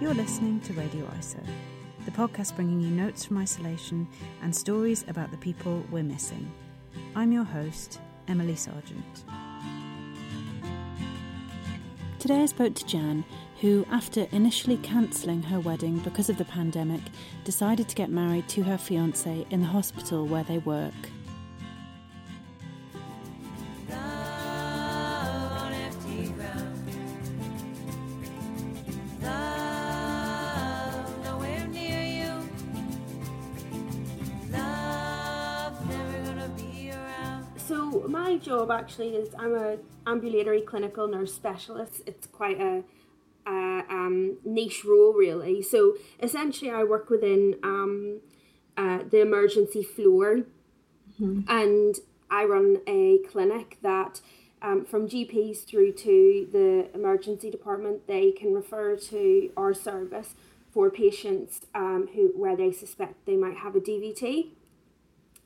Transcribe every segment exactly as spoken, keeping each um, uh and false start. You're listening to Radio I S O, the podcast bringing you notes from isolation and stories about the people we're missing. I'm your host, Emily Sargent. Today I spoke to Jan, who, after initially cancelling her wedding because of the pandemic, decided to get married to her fiancé in the hospital where they work. My job actually is I'm a ambulatory clinical nurse specialist. It's quite a, a um, niche role really. So essentially I work within um, uh, the emergency floor, mm-hmm. and I run a clinic that um, from G Ps through to the emergency department, they can refer to our service for patients um, who where they suspect they might have a D V T.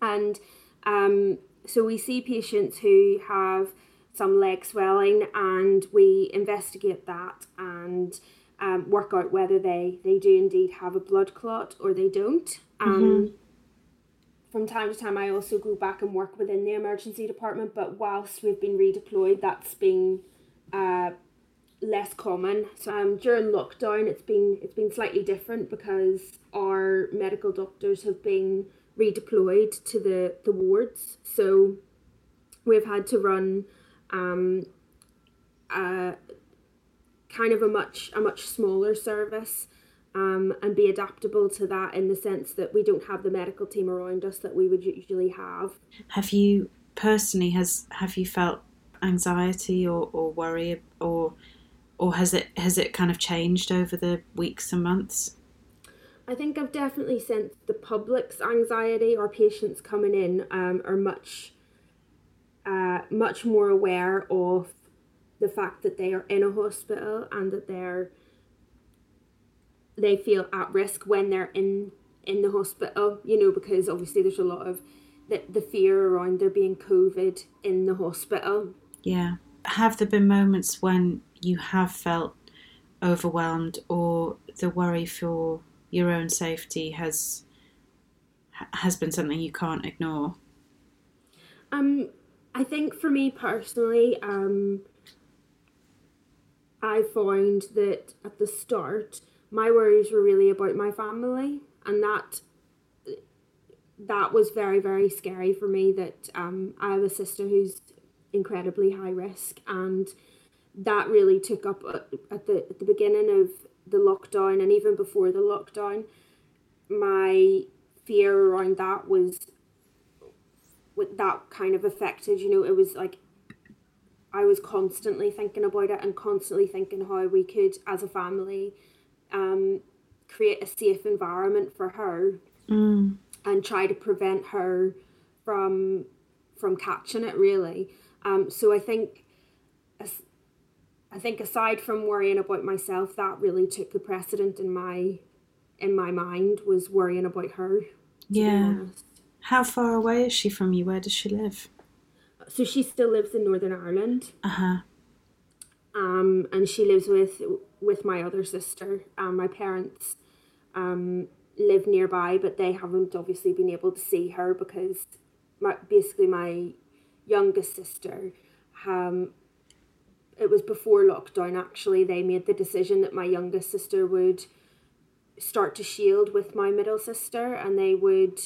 And um, So we see patients who have some leg swelling and we investigate that and um, work out whether they, they do indeed have a blood clot or they don't. Um, mm-hmm. From time to time, I also go back and work within the emergency department, but whilst we've been redeployed, that's been uh, less common. So um, during lockdown, it's been it's been slightly different because our medical doctors have been redeployed to the, the wards, so we've had to run um uh kind of a much a much smaller service um and be adaptable to that, in the sense that we don't have the medical team around us that we would usually have. Have you personally has have you felt anxiety or, or worry or or has it has it kind of changed over the weeks and months? I think I've definitely sensed the public's anxiety. Our patients coming in um, are much uh, much more aware of the fact that they are in a hospital and that they're they feel at risk when they're in, in the hospital, you know, because obviously there's a lot of the, the fear around there being COVID in the hospital. Yeah. Have there been moments when you have felt overwhelmed or the worry for your own safety has has been something you can't ignore? Um, I think for me personally, um, I found that at the start, my worries were really about my family, and that that was very, very scary for me. That um, I have a sister who's incredibly high risk, and that really took up at the at the beginning of the lockdown, and even before the lockdown, my fear around that was what that kind of affected, you know. It was like I was constantly thinking about it and constantly thinking how we could as a family um create a safe environment for her, mm. and try to prevent her from from catching it really. Um so I think as I think aside from worrying about myself, that really took the precedent in my in my mind, was worrying about her. Yeah. How far away is she from you? Where does she live? So she still lives in Northern Ireland. Uh-huh. Um, and she lives with with my other sister. Um, my parents um, live nearby, but they haven't obviously been able to see her because my, basically my youngest sister... Um, It was before lockdown, actually, they made the decision that my youngest sister would start to shield with my middle sister, and they would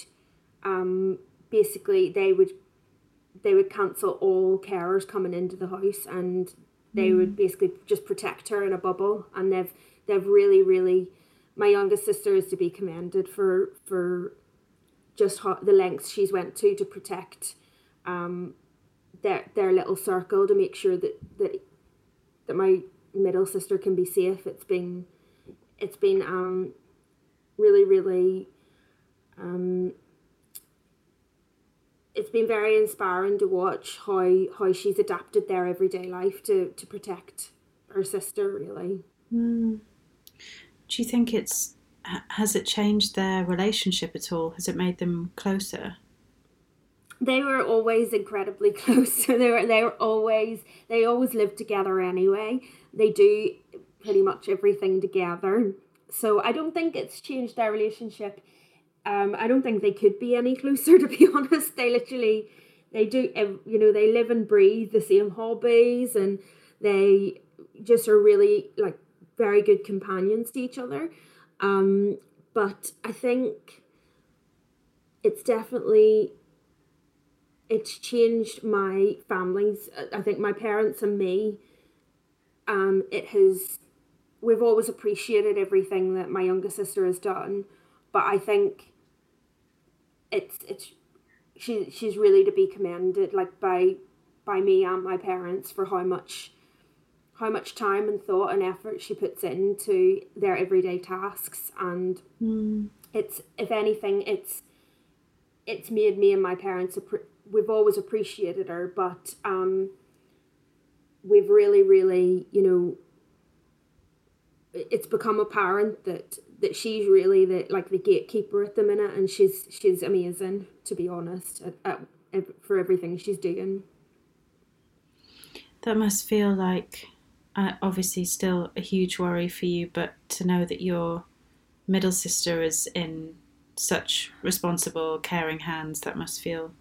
um, basically they would they would cancel all carers coming into the house, and they mm. would basically just protect her in a bubble. And they've they've really, really, my youngest sister is to be commended for for just how, the lengths she's went to to protect um, their their little circle, to make sure that that. that my middle sister can be safe. It's been, it's been um, really, really, um, it's been very inspiring to watch how how she's adapted their everyday life to, to protect her sister, really. Mm. Do you think it's, has it changed their relationship at all? Has it made them closer? They were always incredibly close. they were they were always they always lived together anyway. They do pretty much everything together. So I don't think it's changed their relationship. Um, I don't think they could be any closer, to be honest. They literally, they do, you know, they live and breathe the same hobbies, and they just are really, like, very good companions to each other. Um, but I think it's definitely, it's changed my families. I think my parents and me, um, it has, we've always appreciated everything that my younger sister has done, but I think it's it's she she's really to be commended, like, by by me and my parents, for how much how much time and thought and effort she puts into their everyday tasks. And mm. it's, if anything, it's it's made me and my parents, we've always appreciated her, but um we've really really you know it's become apparent that that she's really the like the gatekeeper at the minute, and she's she's amazing, to be honest, at, at, for everything she's doing. That must feel like, uh, obviously still a huge worry for you, but to know that your middle sister is in such responsible, caring hands, that must feel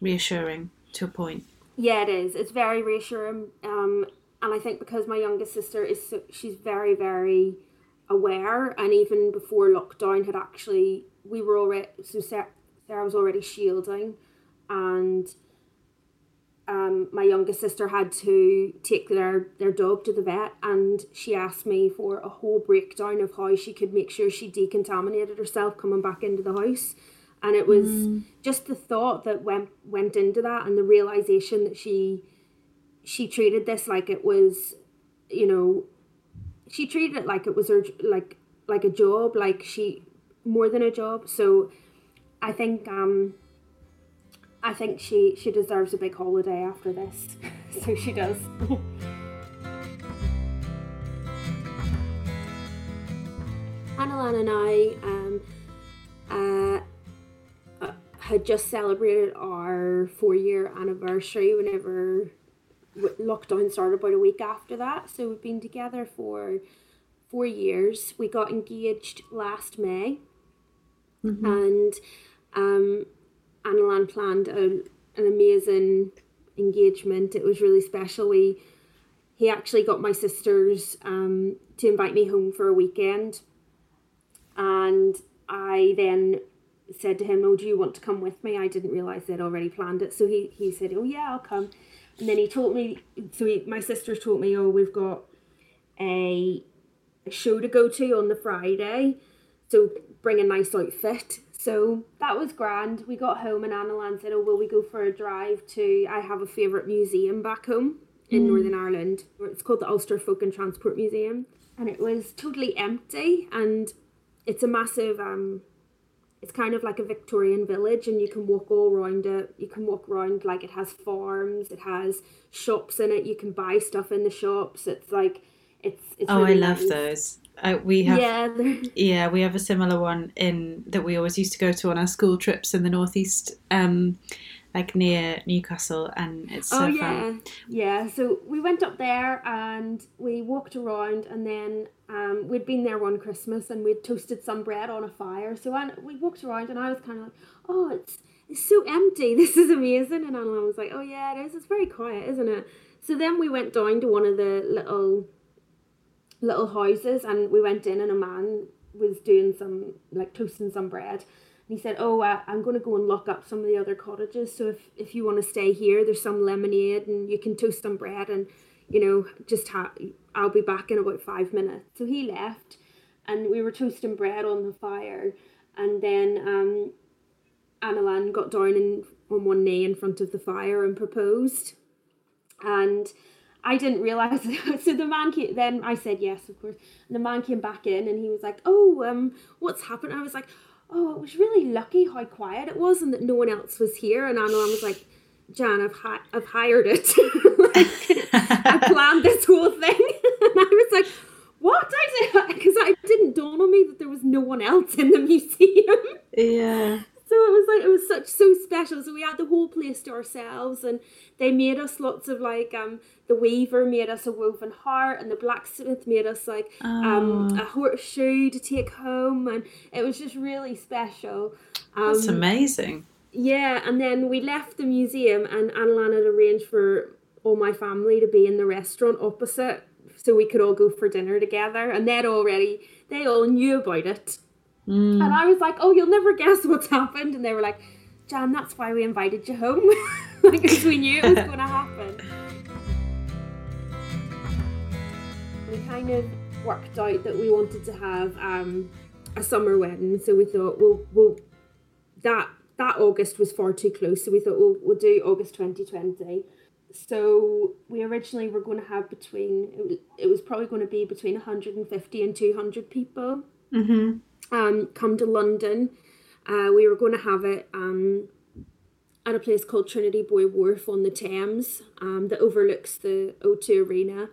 reassuring to a point. Yeah, it is. It's very reassuring. Um, and I think because my youngest sister is so, she's very, very aware, and even before lockdown had actually, we were already, so Sarah was already shielding, and um, my youngest sister had to take their, their dog to the vet, and she asked me for a whole breakdown of how she could make sure she decontaminated herself coming back into the house. And it was mm. just the thought that went went into that, and the realisation that she she treated this like it was, you know, she treated it like it was her, like like a job, like she, more than a job. So I think um I think she she deserves a big holiday after this. So she does. Anilan and I um uh had just celebrated our four year anniversary whenever lockdown started, about a week after that. So we've been together for four years. We got engaged last May, mm-hmm. and um, Anilan planned a, an amazing engagement. It was really special. We he actually got my sisters um to invite me home for a weekend, and I then said to him, "Oh, do you want to come with me?" I didn't realise they'd already planned it. So he he said, "Oh yeah, I'll come." And then he told me, so he, my sister told me, oh, we've got a, a show to go to on the Friday, so bring a nice outfit. So that was grand. We got home and Anilan said, oh, will we go for a drive to, I have a favourite museum back home in mm. Northern Ireland. It's called the Ulster Folk and Transport Museum. And it was totally empty, and it's a massive, um, it's kind of like a Victorian village, and you can walk all around it. You can walk around, like, it has farms, it has shops in it. You can buy stuff in the shops. It's like, it's, it's oh, really I love nice. Those. Uh, we have, yeah, yeah, we have a similar one in that we always used to go to on our school trips in the northeast, um, like near Newcastle, and it's so oh, yeah. fun. Yeah, so we went up there and we walked around, and then um, we'd been there one Christmas and we'd toasted some bread on a fire. So I, we walked around and I was kind of like, oh, it's it's so empty. This is amazing. And Anilan was like, oh yeah, it is. It's very quiet, isn't it? So then we went down to one of the little little houses, and we went in, and a man was doing some, like, toasting some bread. He said, oh, uh, I'm going to go and lock up some of the other cottages. So if, if you want to stay here, there's some lemonade and you can toast some bread, and, you know, just ha- I'll be back in about five minutes. So he left, and we were toasting bread on the fire. And then um, Anilan got down in, on one knee in front of the fire and proposed. And I didn't realise. So the man came, then I said yes, of course. And the man came back in, and he was like, oh, um, what's happened? I was like, oh, it was really lucky how quiet it was and that no one else was here. And Anilan was like, Jan, I've, hi- I've hired it. Like, I planned this whole thing. And I was like, what? I did Because it didn't dawn on me that there was no one else in the museum. Yeah. So it was like, it was such, so special. So we had the whole place to ourselves. And they made us lots of like um the weaver made us a woven heart, and the blacksmith made us like oh. um a horseshoe to take home, and it was just really special. Um, that's amazing. Yeah, and then we left the museum, and Anilan had arranged for all my family to be in the restaurant opposite, so we could all go for dinner together. And they'd already, they all knew about it. Mm. And I was like, oh, you'll never guess what's happened. And they were like, Jan, that's why we invited you home. Because we knew it was going to happen. We kind of worked out that we wanted to have um, a summer wedding. So we thought, well, we'll that that August was far too close. So we thought, well, we'll do August twenty twenty. So we originally were going to have between, it was probably going to be between one hundred fifty and two hundred people mm-hmm. um, come to London. Uh, we were going to have it um, at a place called Trinity Buoy Wharf on the Thames um, that overlooks the O two Arena.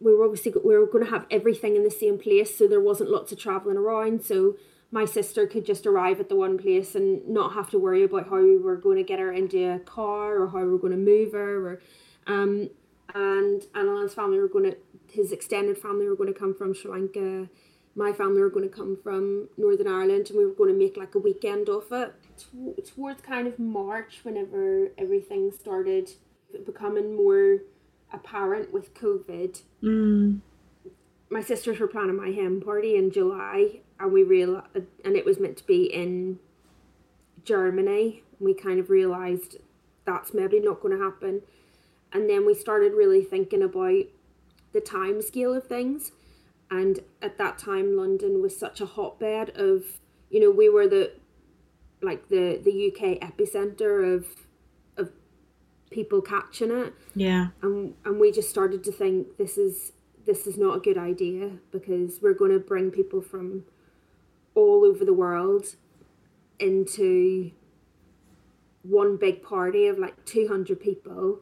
We were obviously we were going to have everything in the same place, so there wasn't lots of travelling around. So my sister could just arrive at the one place and not have to worry about how we were going to get her into a car or how we were going to move her. Or, um, and Anilan's family were going to, his extended family were going to come from Sri Lanka. My family were going to come from Northern Ireland, and we were going to make like a weekend off it. T- towards kind of March, whenever everything started becoming more apparent with COVID, mm. my sisters were planning my hen party in July, and we realized, and it was meant to be in Germany. We kind of realized that's maybe not going to happen. And then we started really thinking about the time scale of things. And at that time, London was such a hotbed of, you know, we were the, like the, the U K epicenter of, of people catching it. Yeah. And and we just started to think this is, this is not a good idea, because we're going to bring people from all over the world into one big party of like two hundred people.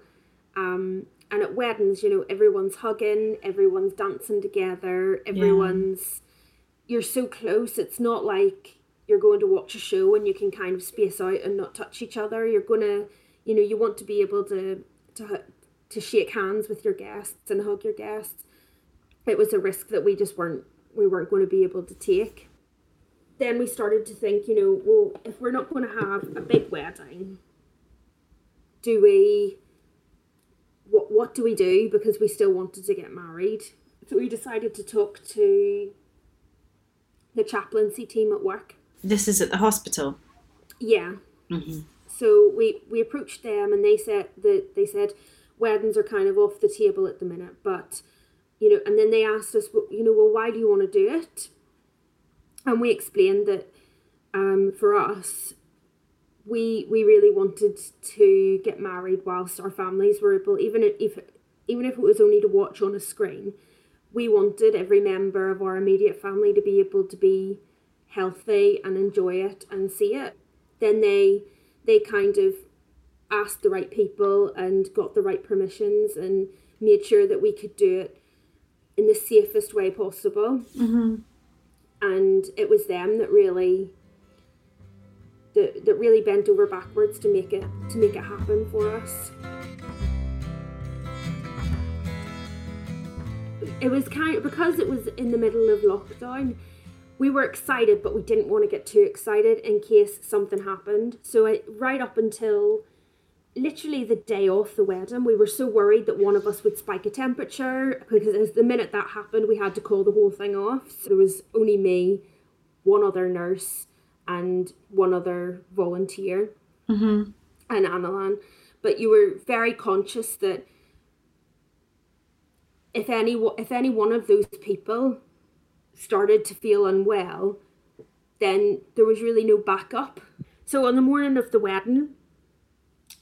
Um, and at weddings, you know, everyone's hugging, everyone's dancing together, everyone's, yeah. you're so close. It's not like you're going to watch a show and you can kind of space out and not touch each other. You're going to, you know, you want to be able to, to, to shake hands with your guests and hug your guests. It was a risk that we just weren't, we weren't going to be able to take. Then we started to think, you know, well, if we're not going to have a big wedding, do we, what what do we do? Because we still wanted to get married. So we decided to talk to the chaplaincy team at work. This is at the hospital? Yeah. Mm-hmm. So we, we approached them, and they said that they said weddings are kind of off the table at the minute, but, you know, and then they asked us, well, you know, well, why do you want to do it? And we explained that um, for us, we we really wanted to get married whilst our families were able, even if even if it was only to watch on a screen. We wanted every member of our immediate family to be able to be healthy and enjoy it and see it. Then they they kind of asked the right people and got the right permissions and made sure that we could do it in the safest way possible. Mm-hmm. And it was them that really that, that really bent over backwards to make it to make it happen for us. It was kind of, because it was in the middle of lockdown, we were excited, but we didn't want to get too excited in case something happened. So it, right up until literally the day off the wedding, we were so worried that one of us would spike a temperature, because as the minute that happened, we had to call the whole thing off. So there was only me, one other nurse, and one other volunteer, mm-hmm. and Anilan. But you were very conscious that if any if any one of those people started to feel unwell, then there was really no backup. So on the morning of the wedding,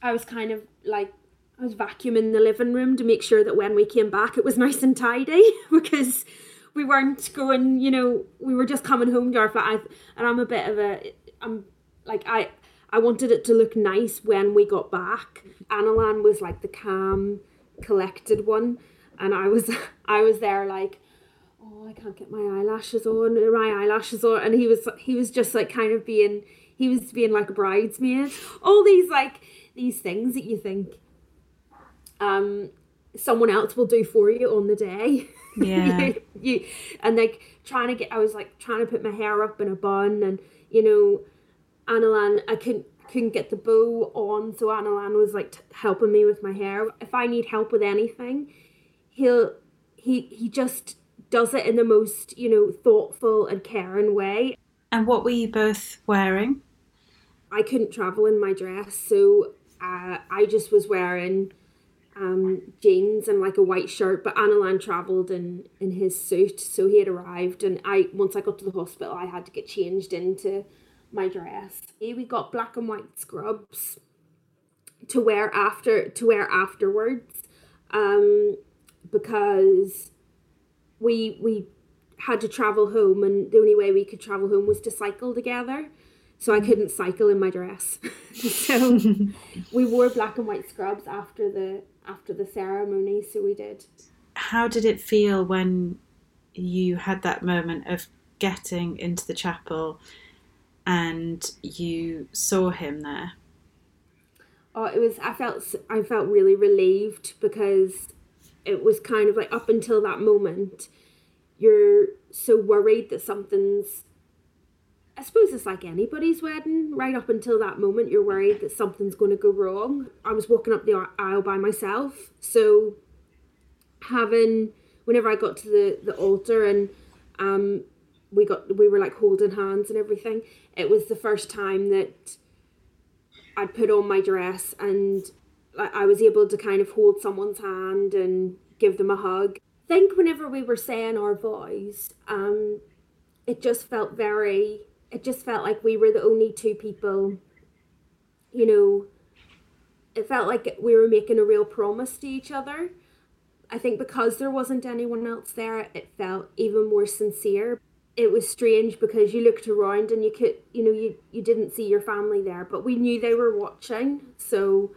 I was kind of like, I was vacuuming the living room to make sure that when we came back, it was nice and tidy, because we weren't going, you know, we were just coming home to our flat. I, and I'm a bit of a, I'm like, I, I wanted it to look nice when we got back. Anilan was like the calm, collected one. And I was, I was there like, oh, I can't get my eyelashes on, my eyelashes on. And he was, he was just like kind of being, he was being like a bridesmaid. All these like, these things that you think um, someone else will do for you on the day. Yeah. you, you and like trying to get, I was like trying to put my hair up in a bun, and you know, Anilan, I couldn't couldn't get the bow on, so Anilan was like t- helping me with my hair. If I need help with anything, he'll he he just does it in the most, you know, thoughtful and caring way. And what were you both wearing? I couldn't travel in my dress, so uh, I just was wearing um, jeans and like a white shirt, but Anilan travelled in, in his suit, so he had arrived, and I once I got to the hospital I had to get changed into my dress. We got black and white scrubs to wear after to wear afterwards um, because we we had to travel home, and the only way we could travel home was to cycle together. So I couldn't cycle in my dress. So we wore black and white scrubs after the after the ceremony, so we did. How did it feel when you had that moment of getting into the chapel and you saw him there? Oh, it was I felt I felt really relieved, because it was kind of like, up until that moment, you're so worried that something's, I suppose it's like anybody's wedding, right up until that moment you're worried that something's going to go wrong. I was walking up the aisle by myself, so having, whenever I got to the, the altar and um we got we were like holding hands and everything, it was the first time that I'd put on my dress and I was able to kind of hold someone's hand and give them a hug. I think whenever we were saying our vows, um, it just felt very, it just felt like we were the only two people, you know, it felt like we were making a real promise to each other. I think because there wasn't anyone else there, it felt even more sincere. It was strange because you looked around and you could, you know, you, you didn't see your family there, but we knew they were watching, so...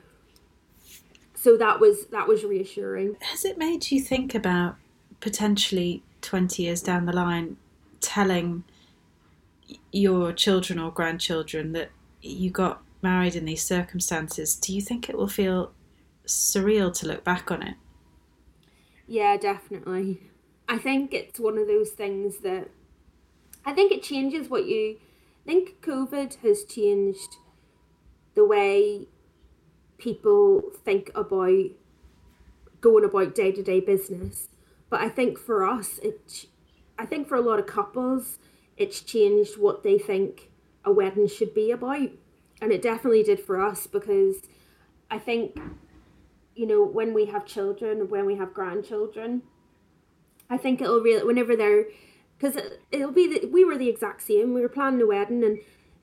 So that was that was reassuring. Has it made you think about potentially twenty years down the line telling your children or grandchildren that you got married in these circumstances? Do you think it will feel surreal to look back on it? Yeah, definitely. I think it's one of those things that I think it changes what you I think COVID has changed the way people think about going about day-to-day business, but I think for us it I think for a lot of couples it's changed what they think a wedding should be about, and it definitely did for us, because I think, you know, when we have children, when we have grandchildren, I think it'll really, whenever they're, because it, it'll be that we were the exact same, we were planning a wedding, and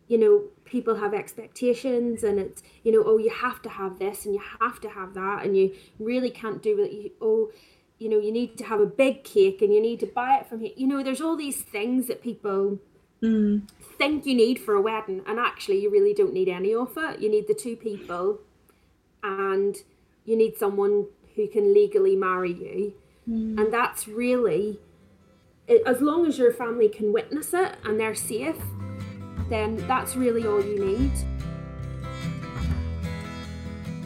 you know, people have expectations, and it's, you know, oh, you have to have this and you have to have that, and you really can't do it. You, oh, you know, you need to have a big cake and you need to buy it from here. You know, there's all these things that people mm. think you need for a wedding, and actually you really don't need any of it. You need the two people, and you need someone who can legally marry you. Mm. And that's really, as long as your family can witness it and they're safe, then that's really all you need.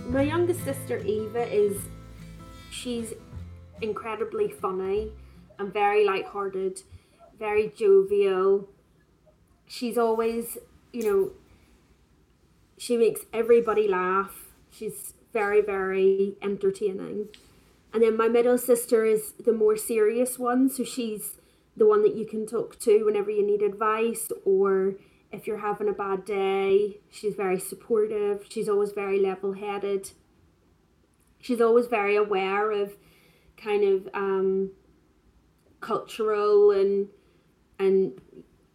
My youngest sister Eva is, she's incredibly funny and very lighthearted, very jovial. She's always, you know, she makes everybody laugh. She's very, very entertaining. And then my middle sister is the more serious one, so she's the one that you can talk to whenever you need advice, or if you're having a bad day, she's very supportive. She's always very level-headed. She's always very aware of kind of um, cultural and and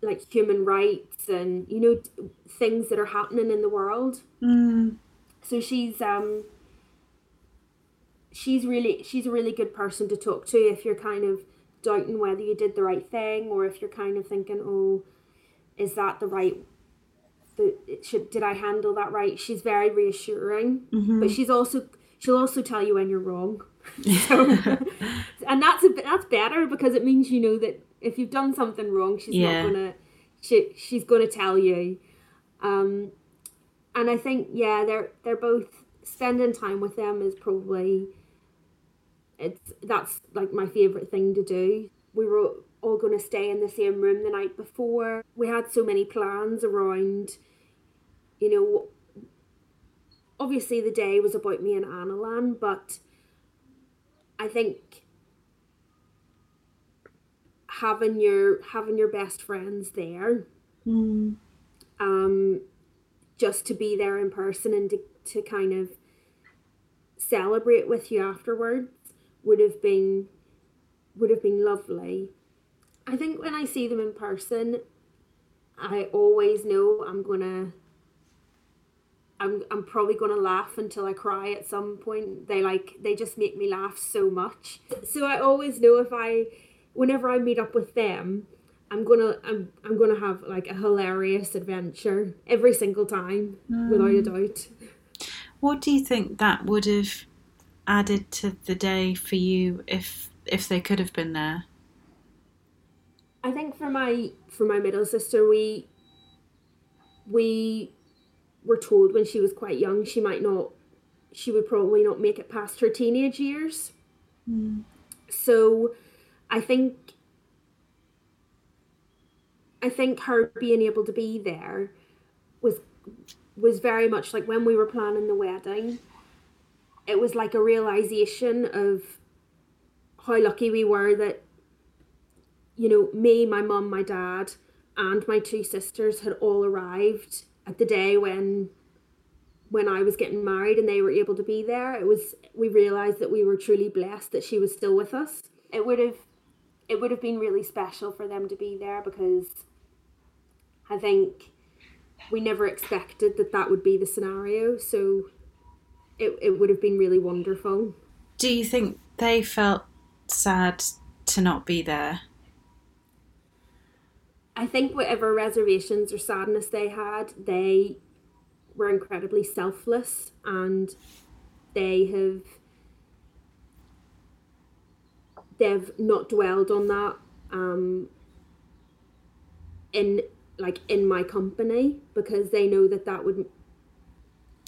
like human rights and, you know, things that are happening in the world. Mm. So she's um she's really she's a really good person to talk to if you're kind of doubting whether you did the right thing, or if you're kind of thinking, oh, is that the right, the, it should, did I handle that right? She's very reassuring, mm-hmm. but she's also, she'll also tell you when you're wrong. So, and that's a, that's better, because it means you know that if you've done something wrong, she's yeah. not going to, she, she's going to tell you. Um, and I think, yeah, they're, they're both spending time with them is probably, it's that's like my favourite thing to do. We were all going to stay in the same room the night before. We had so many plans around, you know, obviously the day was about me and Anilan, but I think having your having your best friends there, mm. um, just to be there in person and to, to kind of celebrate with you afterwards would have been would have been lovely. I think when I see them in person, I always know I'm gonna I'm I'm probably gonna laugh until I cry at some point. They like they just make me laugh so much. So I always know if I, whenever I meet up with them, I'm gonna I'm I'm gonna have like a hilarious adventure every single time, um, without a doubt. What do you think that would have added to the day for you if if they could have been there? I think for my for my middle sister, we we. were told when she was quite young she might not she would probably not make it past her teenage years. Mm. So I think I think her being able to be there was was very much like, when we were planning the wedding, it was like a realization of how lucky we were that, you know, me, my mum, my dad and my two sisters had all arrived at the day when when I was getting married, and they were able to be there. It was, we realised that we were truly blessed that she was still with us. It would have it would have been really special for them to be there, because I think we never expected that that would be the scenario. So it it would have been really wonderful. Do you think they felt sad to not be there? I think whatever reservations or sadness they had, they were incredibly selfless, and they have they've not dwelled on that um, in like in my company, because they know that that would.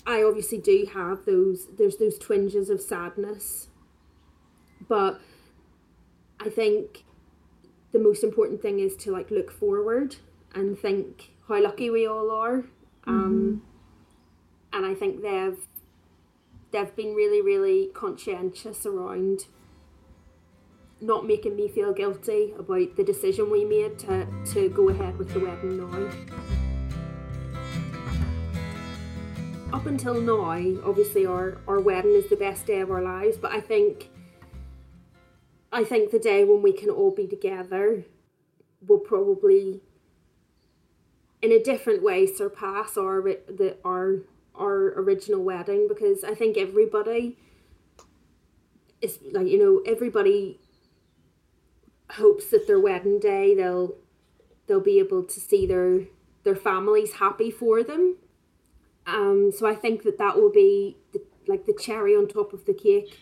I obviously do have those. There's those twinges of sadness, but I think the most important thing is to like look forward and think how lucky we all are. Um, mm-hmm. And I think they've they've been really, really conscientious around not making me feel guilty about the decision we made to, to go ahead with the wedding now. Up until now, obviously our, our wedding is the best day of our lives, but I think I think the day when we can all be together will probably, in a different way, surpass our the our our original wedding, because I think everybody is like, you know, everybody hopes that their wedding day they'll they'll be able to see their their families happy for them. Um, so I think that that will be the, like the cherry on top of the cake.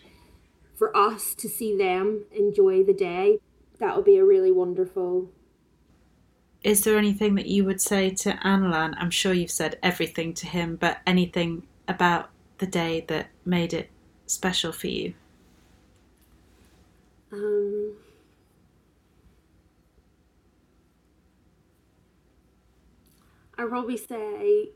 For us to see them enjoy the day, that would be a really wonderful. Is there anything that you would say to Anilan? I'm sure you've said everything to him, but anything about the day that made it special for you? Um, I'd probably say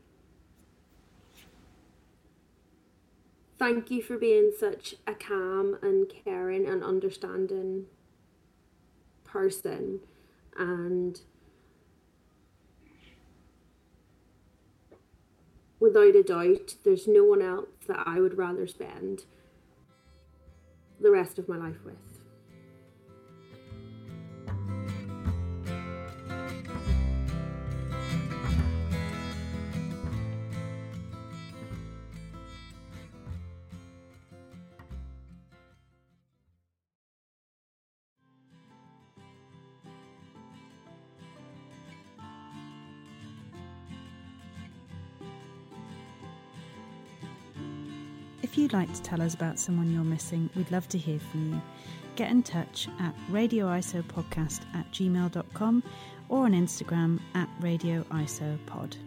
thank you for being such a calm and caring and understanding person, and without a doubt, there's no one else that I would rather spend the rest of my life with. If you'd like to tell us about someone you're missing, we'd love to hear from you. Get in touch at radio iso podcast at gmail dot com or on Instagram at radio iso pod.